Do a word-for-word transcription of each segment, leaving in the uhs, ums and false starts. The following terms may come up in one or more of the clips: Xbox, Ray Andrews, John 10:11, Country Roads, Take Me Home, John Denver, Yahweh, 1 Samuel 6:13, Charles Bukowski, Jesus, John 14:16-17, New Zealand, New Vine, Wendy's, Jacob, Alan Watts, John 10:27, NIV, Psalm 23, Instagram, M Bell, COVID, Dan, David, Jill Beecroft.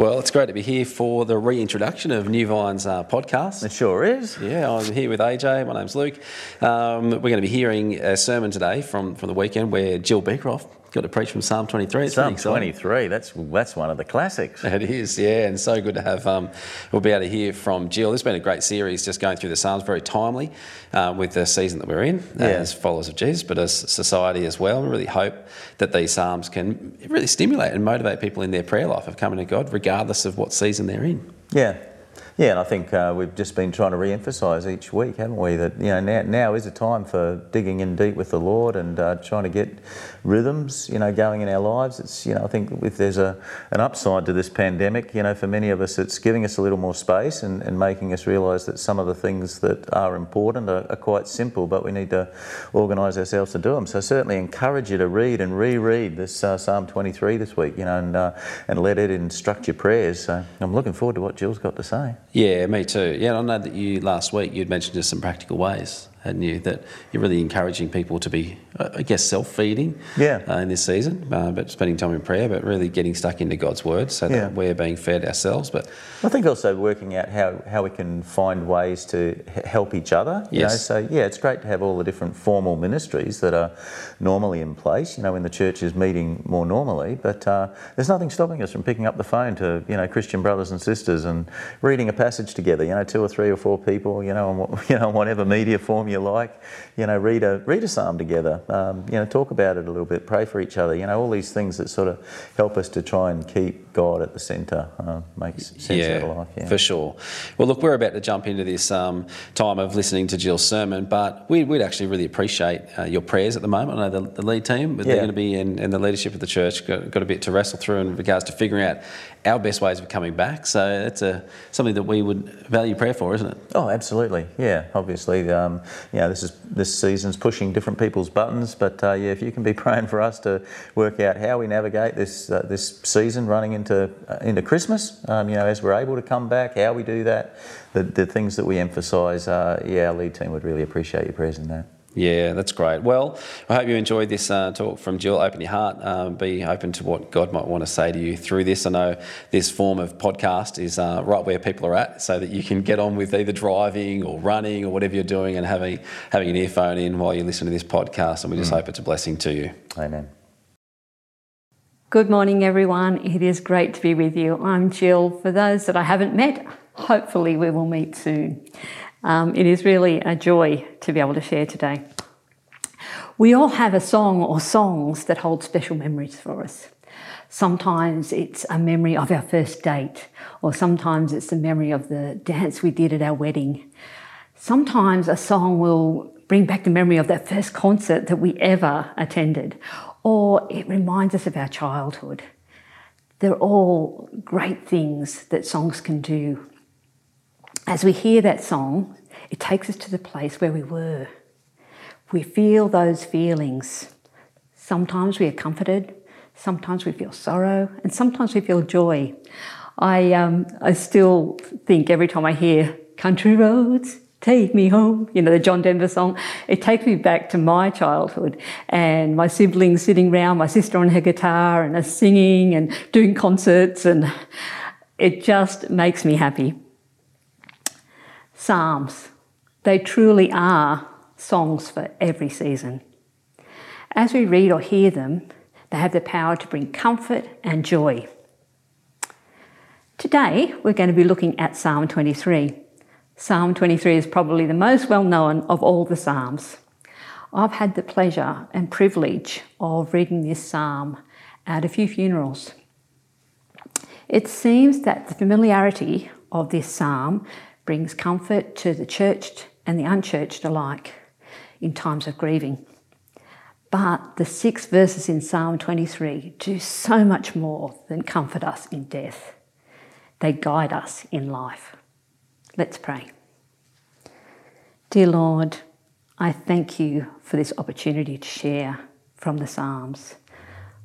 Well, it's great to be here for the reintroduction of New Vine's uh, podcast. It sure is. Yeah, I'm here with A J. My name's Luke. Um, we're going to be hearing a sermon today from, from the weekend where Jill Beecroft got to preach from Psalm twenty-three. It's Psalm twenty-three, that's that's one of the classics. It is, yeah, and so good to have, um, we'll be able to hear from Jill. It's been a great series just going through the Psalms, very timely uh, with the season that we're in yeah. as followers of Jesus, but as society as well. We really hope that these Psalms can really stimulate and motivate people in their prayer life of coming to God, regardless regardless of what season they're in. Yeah, yeah, and I think uh, we've just been trying to re-emphasise each week, haven't we, that you know now, now is a time for digging in deep with the Lord and uh, trying to get rhythms, you know, going in our lives. It's you know I think if there's a an upside to this pandemic, you know, for many of us, it's giving us a little more space and, and making us realise that some of the things that are important are, are quite simple, but we need to organise ourselves to do them. So I certainly encourage you to read and reread this uh, Psalm twenty-three this week, you know, and uh, and let it instruct your prayers. So I'm looking forward to what Jill's got to say. Yeah, me too. Yeah, and I know that you last week you'd mentioned just some practical ways, hadn't you, that you're really encouraging people to be, I guess, self-feeding yeah. uh, in this season, uh, but spending time in prayer, but really getting stuck into God's Word so that yeah. we're being fed ourselves. But I think also working out how, how we can find ways to h- help each other. You yes. know? So, yeah, it's great to have all the different formal ministries that are normally in place, you know, when the church is meeting more normally, but uh, there's nothing stopping us from picking up the phone to, you know, Christian brothers and sisters and reading a passage together, you know, two or three or four people, you know, on, you know, whatever media form you like, you know, read a read a psalm together, um, you know, talk about it a little bit, pray for each other, you know, all these things that sort of help us to try and keep God at the centre, uh, makes sense yeah, of our life. Yeah, for sure. Well, look, we're about to jump into this um, time of listening to Jill's sermon, but we'd, we'd actually really appreciate uh, your prayers at the moment. I know the, the lead team, but yeah. they're going to be in, in the leadership of the church, got, got a bit to wrestle through in regards to figuring out our best ways of coming back. So that's a, something that we would value prayer for, isn't it? Oh, absolutely. Yeah, obviously, um, you know, this is this season's pushing different people's buttons, but uh, yeah, if you can be praying for us to work out how we navigate this uh, this season running into uh, into Christmas, um, you know, as we're able to come back, how we do that, the the things that we emphasise, uh, yeah, our lead team would really appreciate your prayers in that. Yeah, that's great. Well, I hope you enjoyed this uh, talk from Jill. Open your heart, um, be open to what God might want to say to you through this. I know this form of podcast is uh, right where people are at, so that you can get on with either driving or running or whatever you're doing and having having an earphone in while you listen to this podcast, and we just mm. hope it's a blessing to you. Amen. Good morning, everyone. It is great to be with you. I'm Jill. For those that I haven't met, hopefully we will meet soon. Um, it is really a joy to be able to share today. We all have a song or songs that hold special memories for us. Sometimes it's a memory of our first date, or sometimes it's the memory of the dance we did at our wedding. Sometimes a song will bring back the memory of that first concert that we ever attended, or it reminds us of our childhood. They're all great things that songs can do. As we hear that song, it takes us to the place where we were. We feel those feelings. Sometimes we are comforted, sometimes we feel sorrow, and sometimes we feel joy. I um, I still think every time I hear Country Roads, Take Me Home, you know, the John Denver song, it takes me back to my childhood and my siblings sitting round, my sister on her guitar and us singing and doing concerts, and it just makes me happy. Psalms, they truly are songs for every season. As we read or hear them, they have the power to bring comfort and joy. Today, we're going to be looking at Psalm twenty-three. Psalm twenty-three is probably the most well-known of all the Psalms. I've had the pleasure and privilege of reading this psalm at a few funerals. It seems that the familiarity of this psalm brings comfort to the churched and the unchurched alike in times of grieving. But the six verses in Psalm twenty-three do so much more than comfort us in death. They guide us in life. Let's pray. Dear Lord, I thank you for this opportunity to share from the Psalms.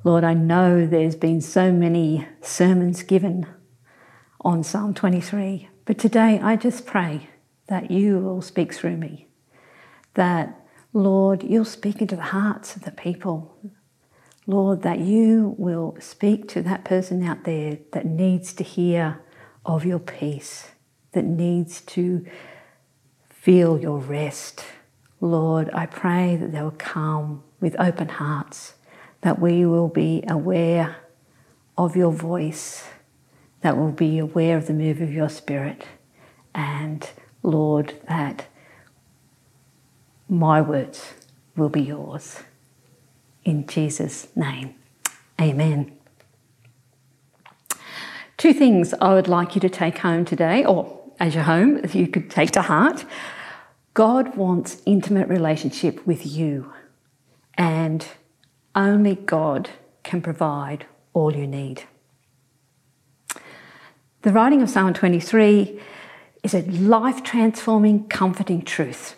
Lord, I know there's been so many sermons given on Psalm twenty-three. But today I just pray that you will speak through me, that, Lord, you'll speak into the hearts of the people. Lord, that you will speak to that person out there that needs to hear of your peace, that needs to feel your rest. Lord, I pray that they will come with open hearts, that we will be aware of your voice, that we'll be aware of the move of your Spirit. And Lord, that my words will be yours. In Jesus' name, amen. Two things I would like you to take home today, or as your home, if you could take to heart. God wants intimate relationship with you, and only God can provide all you need. The writing of Psalm twenty-three is a life-transforming, comforting truth.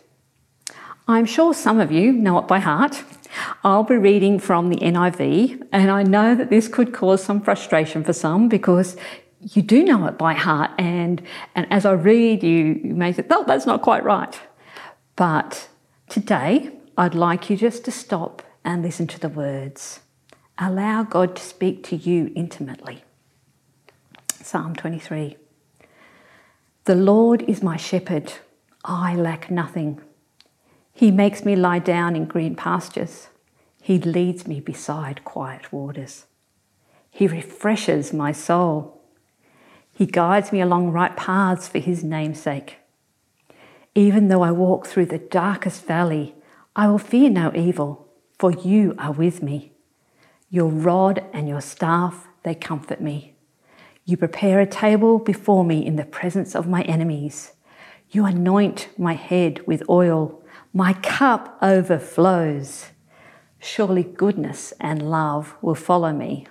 I'm sure some of you know it by heart. I'll be reading from the N I V, and I know that this could cause some frustration for some because you do know it by heart, and, and as I read, you, you may think, oh, that's not quite right. But today, I'd like you just to stop and listen to the words. Allow God to speak to you intimately. Psalm twenty-three. The Lord is my shepherd, I lack nothing. He makes me lie down in green pastures. He leads me beside quiet waters. He refreshes my soul. He guides me along right paths for his name's sake. Even though I walk through the darkest valley, I will fear no evil, for you are with me. Your rod and your staff, they comfort me. You prepare a table before me in the presence of my enemies. You anoint my head with oil. My cup overflows. Surely goodness and love will follow me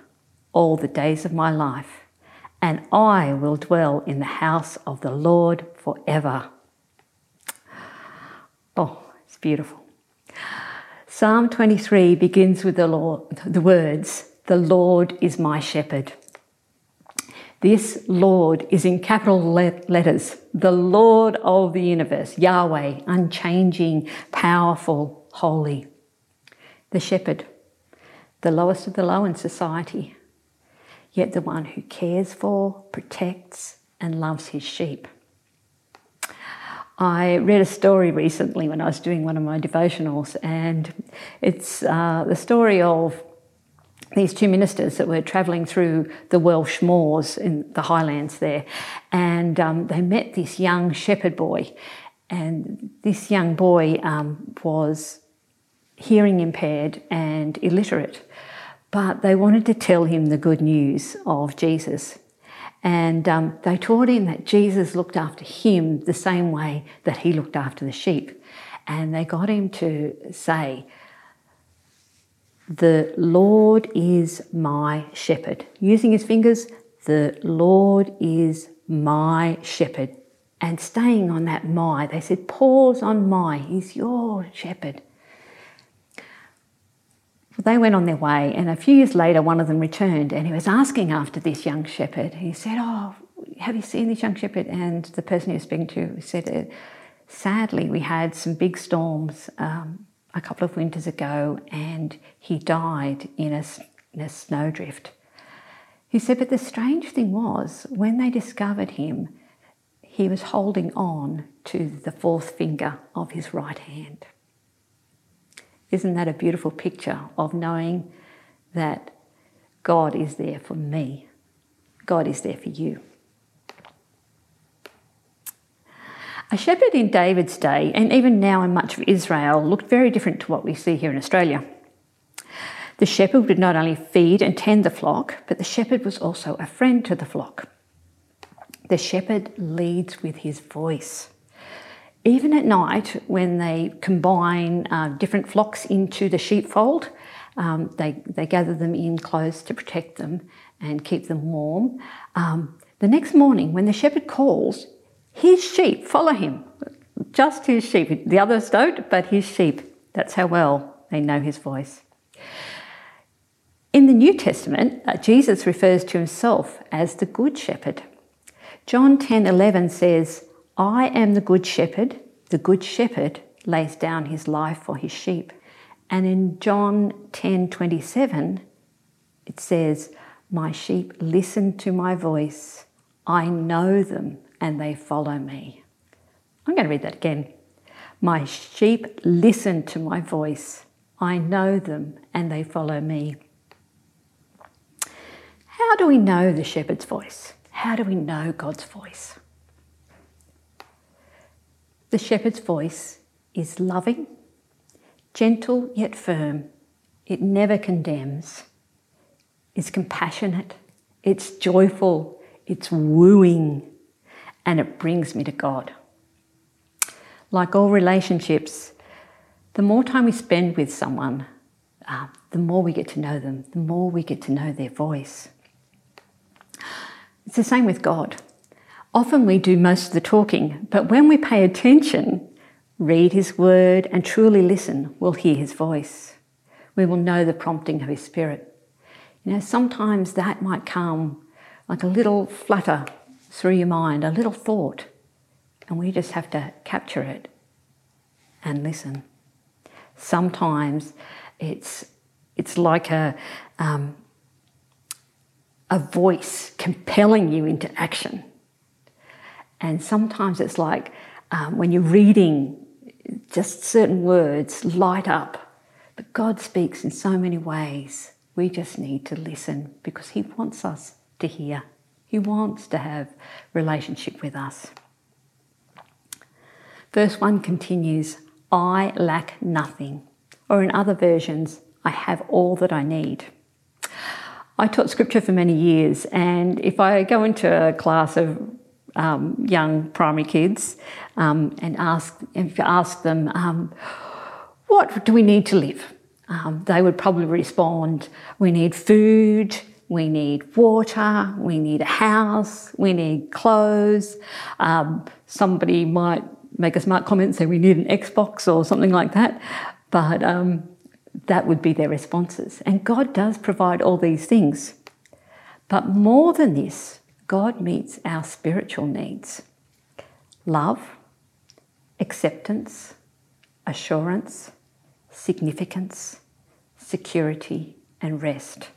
all the days of my life, and I will dwell in the house of the Lord forever. Oh, it's beautiful. Psalm twenty-three begins with the, Lord, the words, "The Lord is my shepherd." This Lord is in capital letters, the Lord of the universe, Yahweh, unchanging, powerful, holy. The shepherd, the lowest of the low in society, yet the one who cares for, protects, and loves his sheep. I read a story recently when I was doing one of my devotionals, and it's uh, the story of these two ministers that were travelling through the Welsh moors in the highlands there, and um, they met this young shepherd boy, and this young boy um, was hearing impaired and illiterate, but they wanted to tell him the good news of Jesus, and um, they taught him that Jesus looked after him the same way that he looked after the sheep, and they got him to say, "The Lord is my shepherd." Using his fingers, "The Lord is my shepherd." And staying on that "my," they said, "Pause on my, he's your shepherd." Well, they went on their way, and a few years later, one of them returned, and he was asking after this young shepherd. He said, "Oh, have you seen this young shepherd?" And the person he was speaking to said, "Sadly, we had some big storms um, a couple of winters ago, and he died in a, in a snowdrift." He said, "But the strange thing was, when they discovered him, he was holding on to the fourth finger of his right hand." Isn't that a beautiful picture of knowing that God is there for me? God is there for you. A shepherd in David's day, and even now in much of Israel, looked very different to what we see here in Australia. The shepherd would not only feed and tend the flock, but the shepherd was also a friend to the flock. The shepherd leads with his voice. Even at night, when they combine uh, different flocks into the sheepfold, um, they, they gather them in close to protect them and keep them warm. Um, the next morning, when the shepherd calls, his sheep follow him, just his sheep. The others don't, but his sheep. That's how well they know his voice. In the New Testament, Jesus refers to himself as the Good Shepherd. John ten eleven says, "I am the Good Shepherd. The Good Shepherd lays down his life for his sheep." And in John ten twenty-seven, It says, "My sheep listen to my voice. I know them and they follow me." I'm going to read that again. "My sheep listen to my voice. I know them and they follow me." How do we know the shepherd's voice? How do we know God's voice? The shepherd's voice is loving, gentle yet firm. It never condemns. It's compassionate. It's joyful. It's wooing. And it brings me to God. Like all relationships, the more time we spend with someone, uh, the more we get to know them, the more we get to know their voice. It's the same with God. Often we do most of the talking, but when we pay attention, read his word and truly listen, we'll hear his voice. We will know the prompting of his Spirit. You know, sometimes that might come like a little flutter through your mind, a little thought, and we just have to capture it and listen. Sometimes it's, it's like a, um, a voice compelling you into action. And sometimes it's like um, when you're reading, just certain words light up. But God speaks in so many ways. We just need to listen because he wants us to hear. He wants to have relationship with us. Verse one continues, "I lack nothing," or in other versions, "I have all that I need." I taught scripture for many years, and if I go into a class of um, young primary kids um, and ask, if you ask them, um, what do we need to live? Um, they would probably respond, we need food, we need water, we need a house, we need clothes. Um, somebody might make a smart comment and say we need an Xbox or something like that. But um, that would be their responses. And God does provide all these things. But more than this, God meets our spiritual needs. Love, acceptance, assurance, significance, security and rest.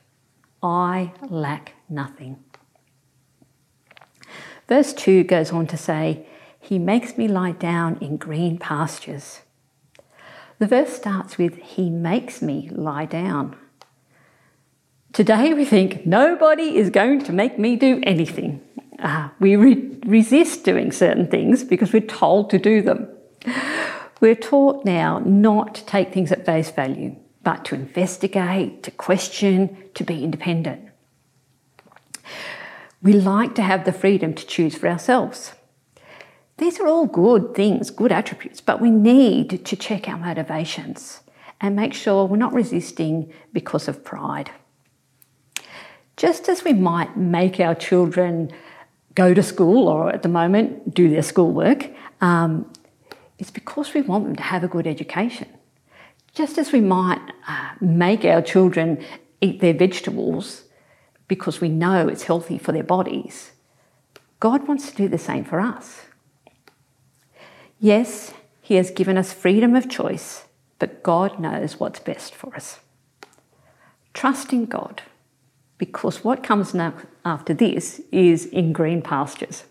I lack nothing. Verse two goes on to say, "He makes me lie down in green pastures." The verse starts with, "He makes me lie down." Today we think, nobody is going to make me do anything. Uh, we re- resist doing certain things because we're told to do them. We're taught now not to take things at face value, but to investigate, to question, to be independent. We like to have the freedom to choose for ourselves. These are all good things, good attributes, but we need to check our motivations and make sure we're not resisting because of pride. Just as we might make our children go to school or at the moment do their schoolwork, um, it's because we want them to have a good education. Just as we might uh, make our children eat their vegetables because we know it's healthy for their bodies, God wants to do the same for us. Yes, he has given us freedom of choice, but God knows what's best for us. Trust in God, because what comes now after this is in green pastures.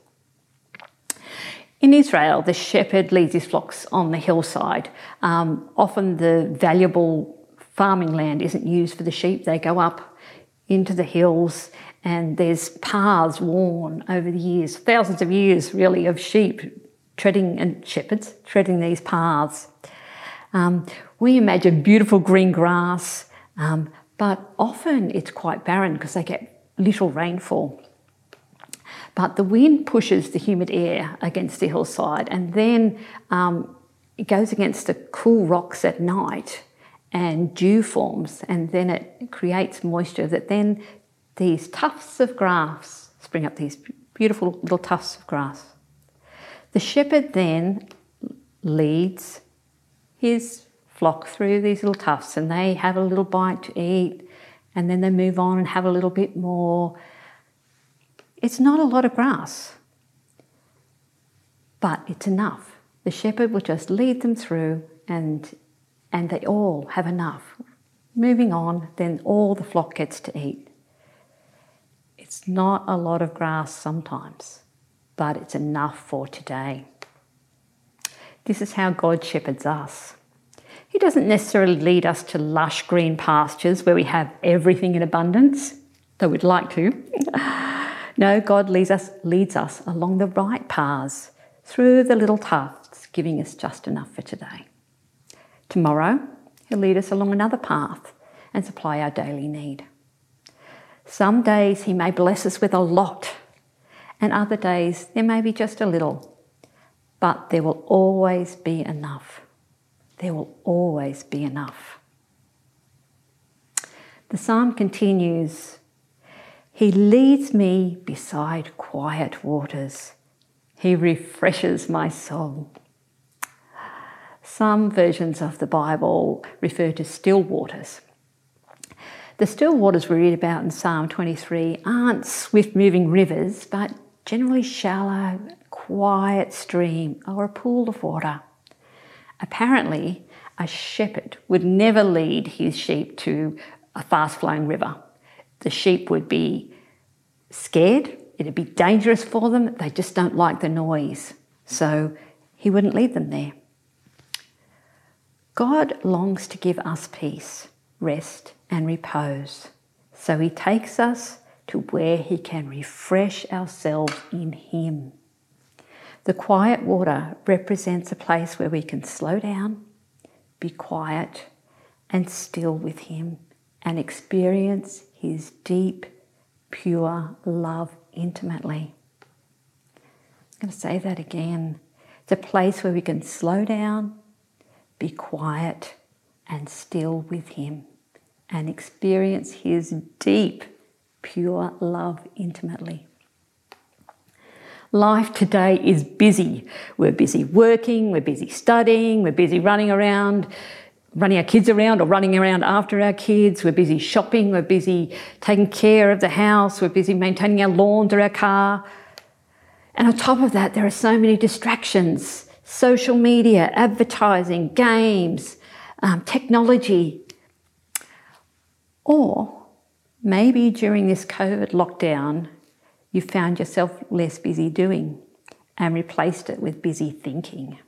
In Israel, the shepherd leads his flocks on the hillside. Um, often the valuable farming land isn't used for the sheep. They go up into the hills, and there's paths worn over the years, thousands of years really of sheep treading, and shepherds treading these paths. Um, we imagine beautiful green grass, um, but often it's quite barren because they get little rainfall. But the wind pushes the humid air against the hillside, and then um, it goes against the cool rocks at night, and dew forms, and then it creates moisture that then these tufts of grass spring up, these beautiful little tufts of grass. The shepherd then leads his flock through these little tufts, and they have a little bite to eat, and then they move on and have a little bit more. It's not a lot of grass, but it's enough. The shepherd will just lead them through, and, and they all have enough. Moving on, then all the flock gets to eat. It's not a lot of grass sometimes, but it's enough for today. This is how God shepherds us. He doesn't necessarily lead us to lush green pastures where we have everything in abundance, though we'd like to. No, God leads us, leads us along the right paths, through the little tufts, giving us just enough for today. Tomorrow, He'll lead us along another path and supply our daily need. Some days He may bless us with a lot, and other days there may be just a little, but there will always be enough. There will always be enough. The psalm continues, He leads me beside quiet waters. He refreshes my soul. Some versions of the Bible refer to still waters. The still waters we read about in Psalm twenty-three aren't swift-moving rivers, but generally shallow, quiet stream or a pool of water. Apparently, a shepherd would never lead his sheep to a fast-flowing river. The sheep would be scared. It'd be dangerous for them. They just don't like the noise. So he wouldn't lead them there. God longs to give us peace, rest, and repose. So He takes us to where He can refresh ourselves in Him. The quiet water represents a place where we can slow down, be quiet and still with Him and experience His deep, pure love intimately. I'm going to say that again. It's a place where we can slow down, be quiet and still with Him and experience His deep, pure love intimately. Life today is busy. We're busy working, we're busy studying, we're busy running around, running our kids around or running around after our kids. We're busy shopping, we're busy taking care of the house, we're busy maintaining our lawns or our car. And on top of that, there are so many distractions. Social media, advertising, games, um, technology. Or maybe during this COVID lockdown, you found yourself less busy doing and replaced it with busy thinking.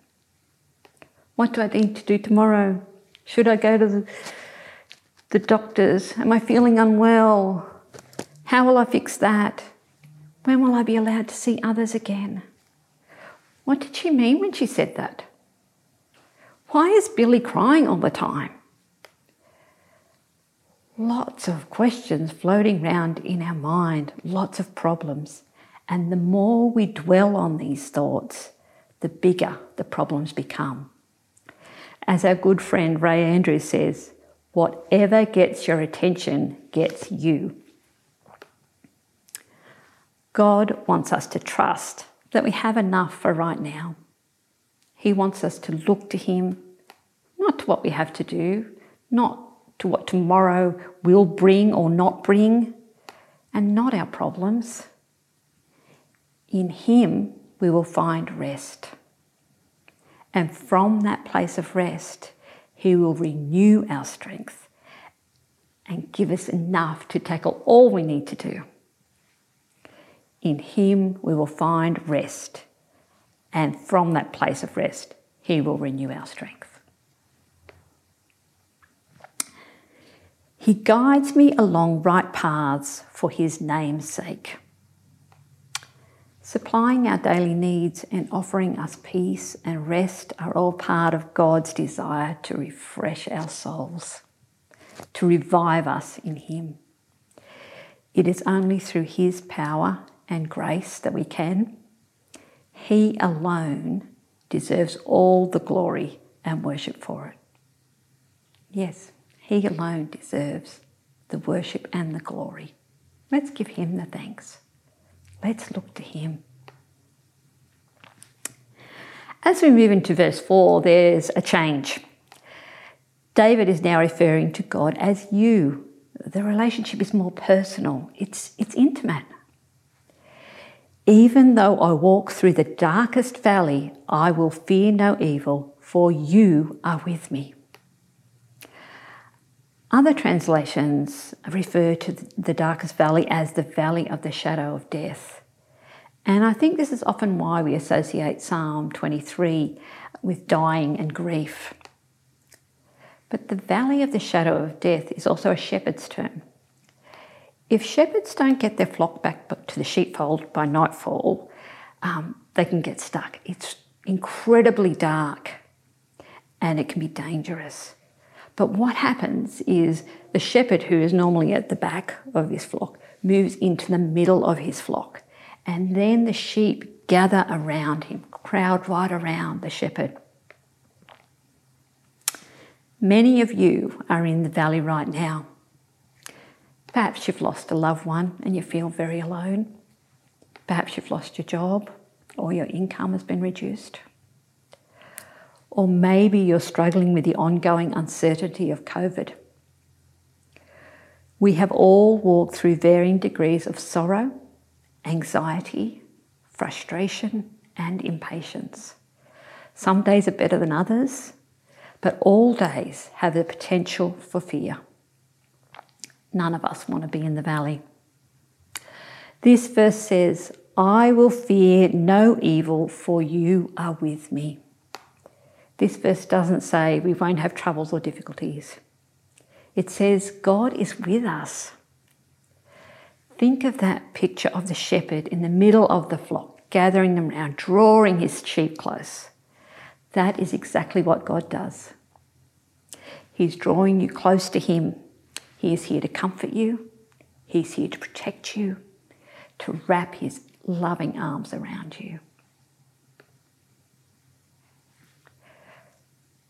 What do I need to do tomorrow? Should I go to the, the doctors? Am I feeling unwell? How will I fix that? When will I be allowed to see others again? What did she mean when she said that? Why is Billy crying all the time? Lots of questions floating around in our mind, lots of problems. And the more we dwell on these thoughts, the bigger the problems become. As our good friend Ray Andrews says, whatever gets your attention gets you. God wants us to trust that we have enough for right now. He wants us to look to Him, not to what we have to do, not to what tomorrow will bring or not bring, and not our problems. In Him we will find rest. And from that place of rest, He will renew our strength and give us enough to tackle all we need to do. In Him we will find rest. And from that place of rest, He will renew our strength. He guides me along right paths for His name's sake. Supplying our daily needs and offering us peace and rest are all part of God's desire to refresh our souls, to revive us in Him. It is only through His power and grace that we can. He alone deserves all the glory and worship for it. Yes. He alone deserves the worship and the glory. Let's give Him the thanks. Let's look to Him. As we move into verse four, there's a change. David is now referring to God as you. The relationship is more personal. It's, it's intimate. Even though I walk through the darkest valley, I will fear no evil, for you are with me. Other translations refer to the darkest valley as the valley of the shadow of death. And I think this is often why we associate Psalm twenty-three with dying and grief. But the valley of the shadow of death is also a shepherd's term. If shepherds don't get their flock back to the sheepfold by nightfall, um, they can get stuck. It's incredibly dark and it can be dangerous. But what happens is the shepherd, who is normally at the back of his flock, moves into the middle of his flock. And then the sheep gather around him, crowd right around the shepherd. Many of you are in the valley right now. Perhaps you've lost a loved one and you feel very alone. Perhaps you've lost your job or your income has been reduced. Or maybe you're struggling with the ongoing uncertainty of COVID. We have all walked through varying degrees of sorrow, anxiety, frustration, and impatience. Some days are better than others, but all days have the potential for fear. None of us want to be in the valley. This verse says, I will fear no evil, for you are with me. This verse doesn't say we won't have troubles or difficulties. It says God is with us. Think of that picture of the shepherd in the middle of the flock, gathering them round, drawing his sheep close. That is exactly what God does. He's drawing you close to him. He is here to comfort you. He's here to protect you, to wrap his loving arms around you.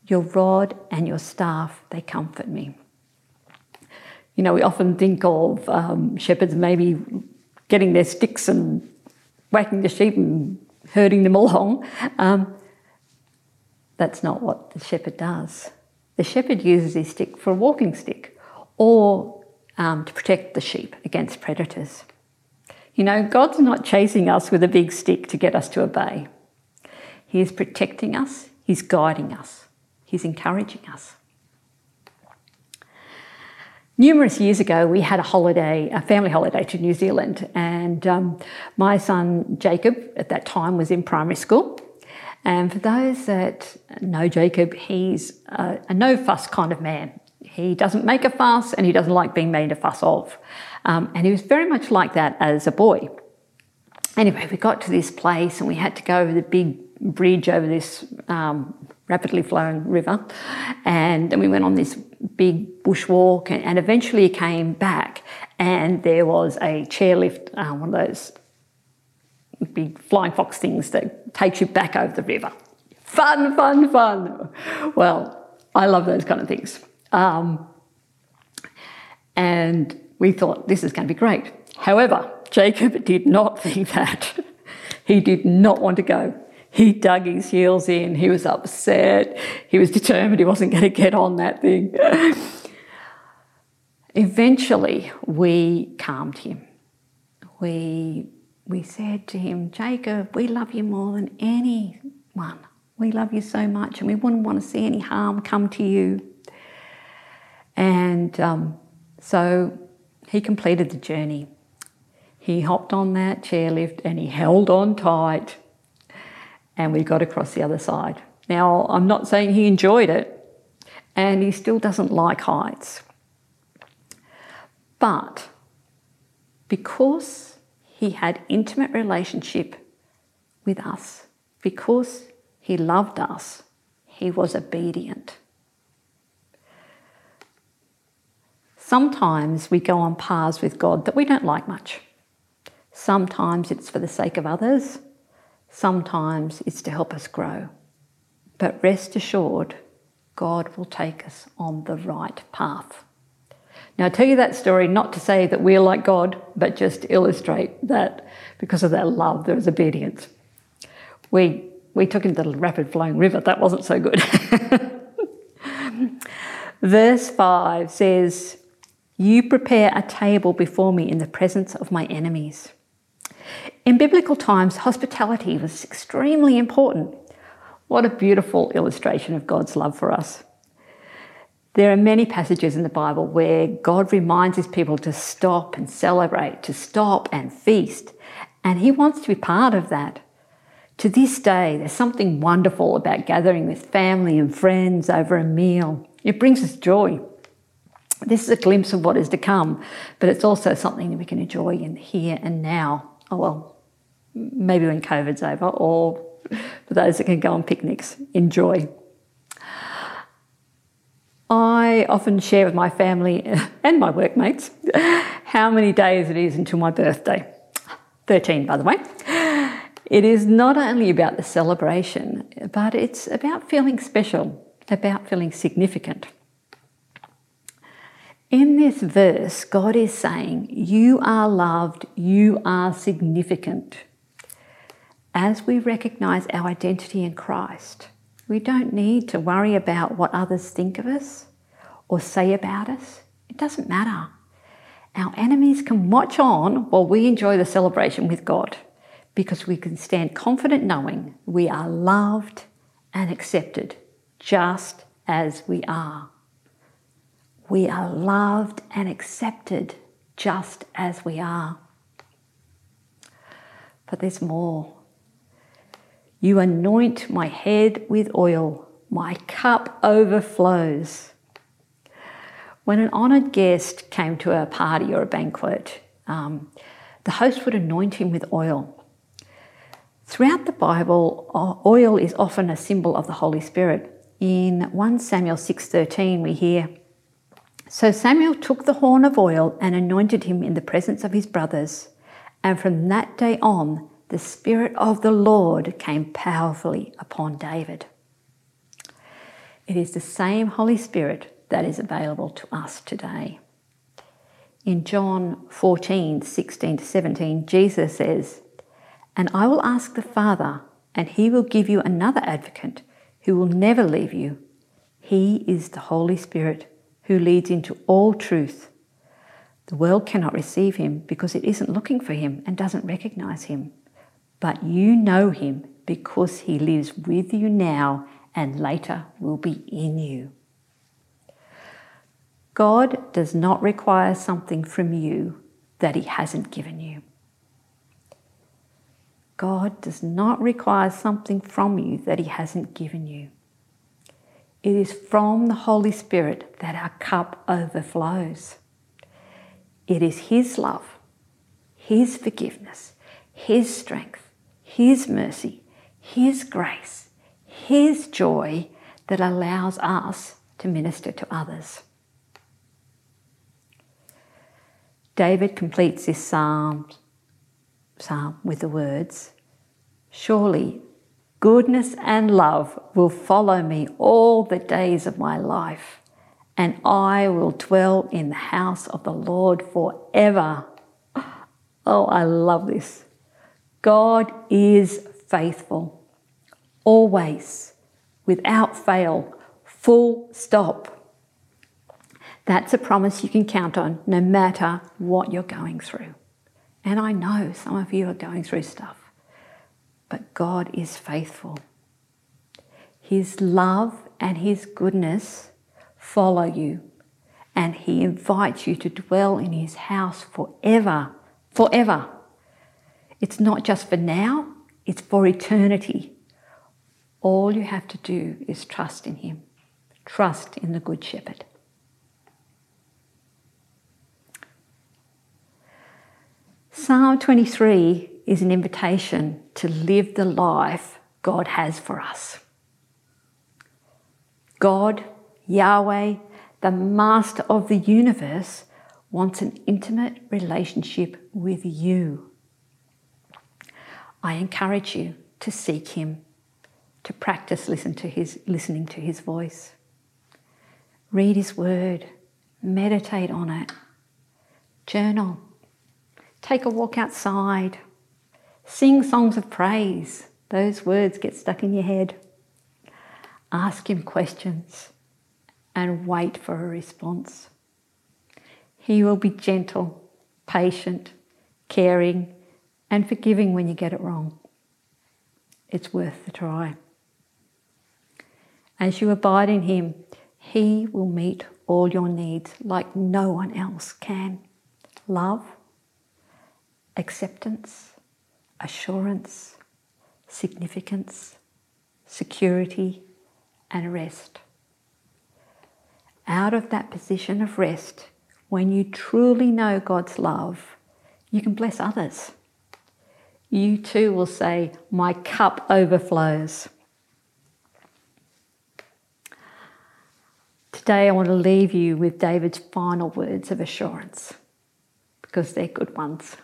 Your rod and your staff, they comfort me. You know, we often think of um, shepherds maybe getting their sticks and whacking the sheep and herding them along. Um, that's not what the shepherd does. The shepherd uses his stick for a walking stick, or um, to protect the sheep against predators. You know, God's not chasing us with a big stick to get us to obey. He is protecting us. He's guiding us. He's encouraging us. Numerous years ago, we had a holiday, a family holiday to New Zealand, and um, my son Jacob, at that time, was in primary school. And for those that know Jacob, he's a, a no-fuss kind of man. He doesn't make a fuss and he doesn't like being made a fuss of. Um, and he was very much like that as a boy. Anyway, we got to this place and we had to go over the big bridge over this um, rapidly flowing river. And then we went on this big bushwalk, and, and eventually he came back and there was a chairlift, uh, one of those big flying fox things that takes you back over the river. Fun, fun, fun. Well, I love those kind of things. Um, and we thought, this is going to be great. However, Jacob did not think that. He did not want to go. He dug his heels in. He was upset. He was determined he wasn't going to get on that thing. Eventually, we calmed him. We, we said to him, Jacob, we love you more than anyone. We love you so much and we wouldn't want to see any harm come to you. And um, so he completed the journey. He hopped on that chairlift and he held on tight, and we got across the other side. Now, I'm not saying he enjoyed it, and he still doesn't like heights. But because he had intimate relationship with us, because he loved us, he was obedient. Sometimes we go on paths with God that we don't like much. Sometimes it's for the sake of others. Sometimes it's to help us grow. But rest assured, God will take us on the right path. Now, I tell you that story not to say that we're like God, but just to illustrate that because of that love, there is obedience. We, we took him to the rapid flowing river. That wasn't so good. Verse five says, you prepare a table before me in the presence of my enemies. In biblical times, hospitality was extremely important. What a beautiful illustration of God's love for us. There are many passages in the Bible where God reminds his people to stop and celebrate, to stop and feast, and he wants to be part of that. To this day, there's something wonderful about gathering with family and friends over a meal. It brings us joy. This is a glimpse of what is to come, but it's also something that we can enjoy in the here and now. Oh, well, maybe when COVID's over, or for those that can go on picnics, enjoy. I often share with my family and my workmates how many days it is until my birthday. thirteen, by the way. It is not only about the celebration, but it's about feeling special, about feeling significant. In this verse, God is saying, you are loved, you are significant. As we recognise our identity in Christ, we don't need to worry about what others think of us or say about us. It doesn't matter. Our enemies can watch on while we enjoy the celebration with God, because we can stand confident knowing we are loved and accepted just as we are. We are loved and accepted just as we are. But there's more. You anoint my head with oil, my cup overflows. When an honoured guest came to a party or a banquet, um, the host would anoint him with oil. Throughout the Bible, oil is often a symbol of the Holy Spirit. In First Samuel six thirteen, we hear, "So Samuel took the horn of oil and anointed him in the presence of his brothers. And from that day on, the Spirit of the Lord came powerfully upon David." It is the same Holy Spirit that is available to us today. In John fourteen, sixteen to seventeen, Jesus says, "And I will ask the Father, and he will give you another advocate who will never leave you. He is the Holy Spirit, who leads into all truth. The world cannot receive him because it isn't looking for him and doesn't recognize him. But you know him because he lives with you now and later will be in you." God does not require something from you that he hasn't given you. God does not require something from you that he hasn't given you. It is from the Holy Spirit that our cup overflows. It is his love, his forgiveness, his strength, his mercy, his grace, his joy that allows us to minister to others. David completes this psalm, psalm with the words, "Surely goodness and love will follow me all the days of my life, and I will dwell in the house of the Lord forever." Oh, I love this. God is faithful, always, without fail, full stop. That's a promise you can count on no matter what you're going through. And I know some of you are going through stuff. But God is faithful. His love and his goodness follow you, and he invites you to dwell in his house forever, forever. It's not just for now, it's for eternity. All you have to do is trust in him, trust in the Good Shepherd. Psalm twenty-three is an invitation to live the life God has for us. God, Yahweh, the master of the universe, wants an intimate relationship with you. I encourage you to seek him, to practice listen to his, listening to his voice. Read his word, meditate on it, journal, take a walk outside, sing songs of praise. Those words get stuck in your head. Ask him questions and wait for a response. He will be gentle, patient, caring, and forgiving when you get it wrong. It's worth the try. As you abide in him, He will meet all your needs like no one else can. Love, acceptance, assurance, significance, security, and rest. Out of that position of rest, when you truly know God's love, you can bless others. You too will say, my cup overflows. Today I want to leave you with David's final words of assurance, because they're good ones.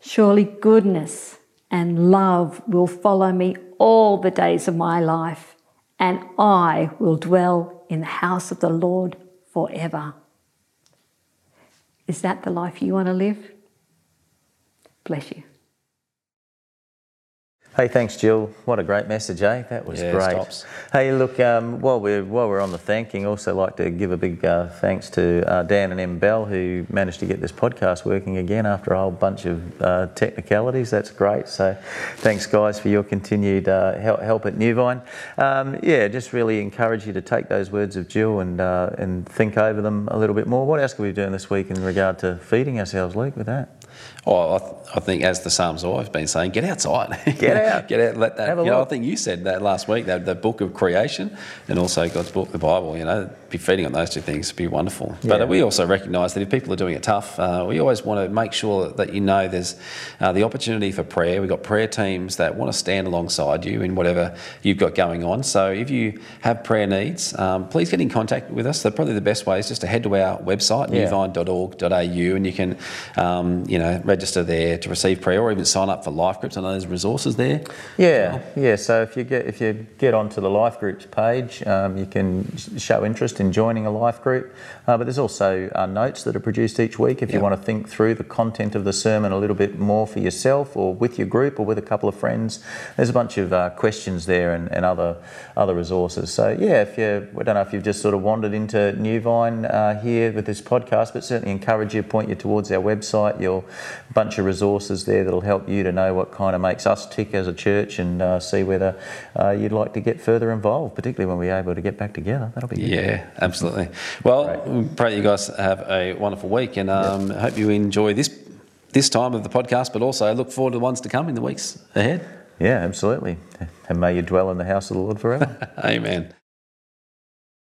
Surely goodness and love will follow me all the days of my life, and I will dwell in the house of the Lord forever. Is that the life you want to live? Bless you. Hey, thanks, Jill. What a great message, eh? That was yeah, great. Stops. Hey, look, um, while we're while we're on the thanking, also like to give a big uh, thanks to uh, Dan and M Bell, who managed to get this podcast working again after a whole bunch of uh, technicalities. That's great. So, thanks, guys, for your continued uh, help, help at New Vine. Um, yeah, just really encourage you to take those words of Jill and uh, and think over them a little bit more. What else can we be doing this week in regard to feeding ourselves, Luke? With that. Oh, I, th- I think as the Psalms have always been saying, get outside, get out, get out. Let that. Have a you know, I think you said that last week. That the book of creation and also God's book, the Bible. You know, be feeding on those two things would be wonderful. Yeah. But we also recognise that if people are doing it tough, uh, we always want to make sure that you know there's uh, the opportunity for prayer. We've got prayer teams that want to stand alongside you in whatever you've got going on. So if you have prayer needs, um, please get in contact with us. So probably the best way is just to head to our website, yeah. new vine dot org dot a u, and you can, um, you know, register there to receive prayer, or even sign up for life groups. I know there's resources there. Yeah, yeah. So if you get if you get onto the life groups page, um, you can show interest in joining a life group. Uh, but there's also uh, notes that are produced each week if yep. you want to think through the content of the sermon a little bit more for yourself, or with your group, or with a couple of friends. There's a bunch of uh, questions there and, and other other resources. So yeah, if you I don't know if you've just sort of wandered into New Vine uh, here with this podcast, but certainly encourage you, point you towards our website. You'll bunch of resources there that'll help you to know what kind of makes us tick as a church, and uh, see whether uh, you'd like to get further involved, particularly when we're able to get back together. That'll be good. Yeah, absolutely. Well, great. Pray you guys have a wonderful week, and um, yeah. hope you enjoy this this time of the podcast, but also look forward to the ones to come in the weeks ahead. Yeah, absolutely. And may you dwell in the house of the Lord forever. Amen.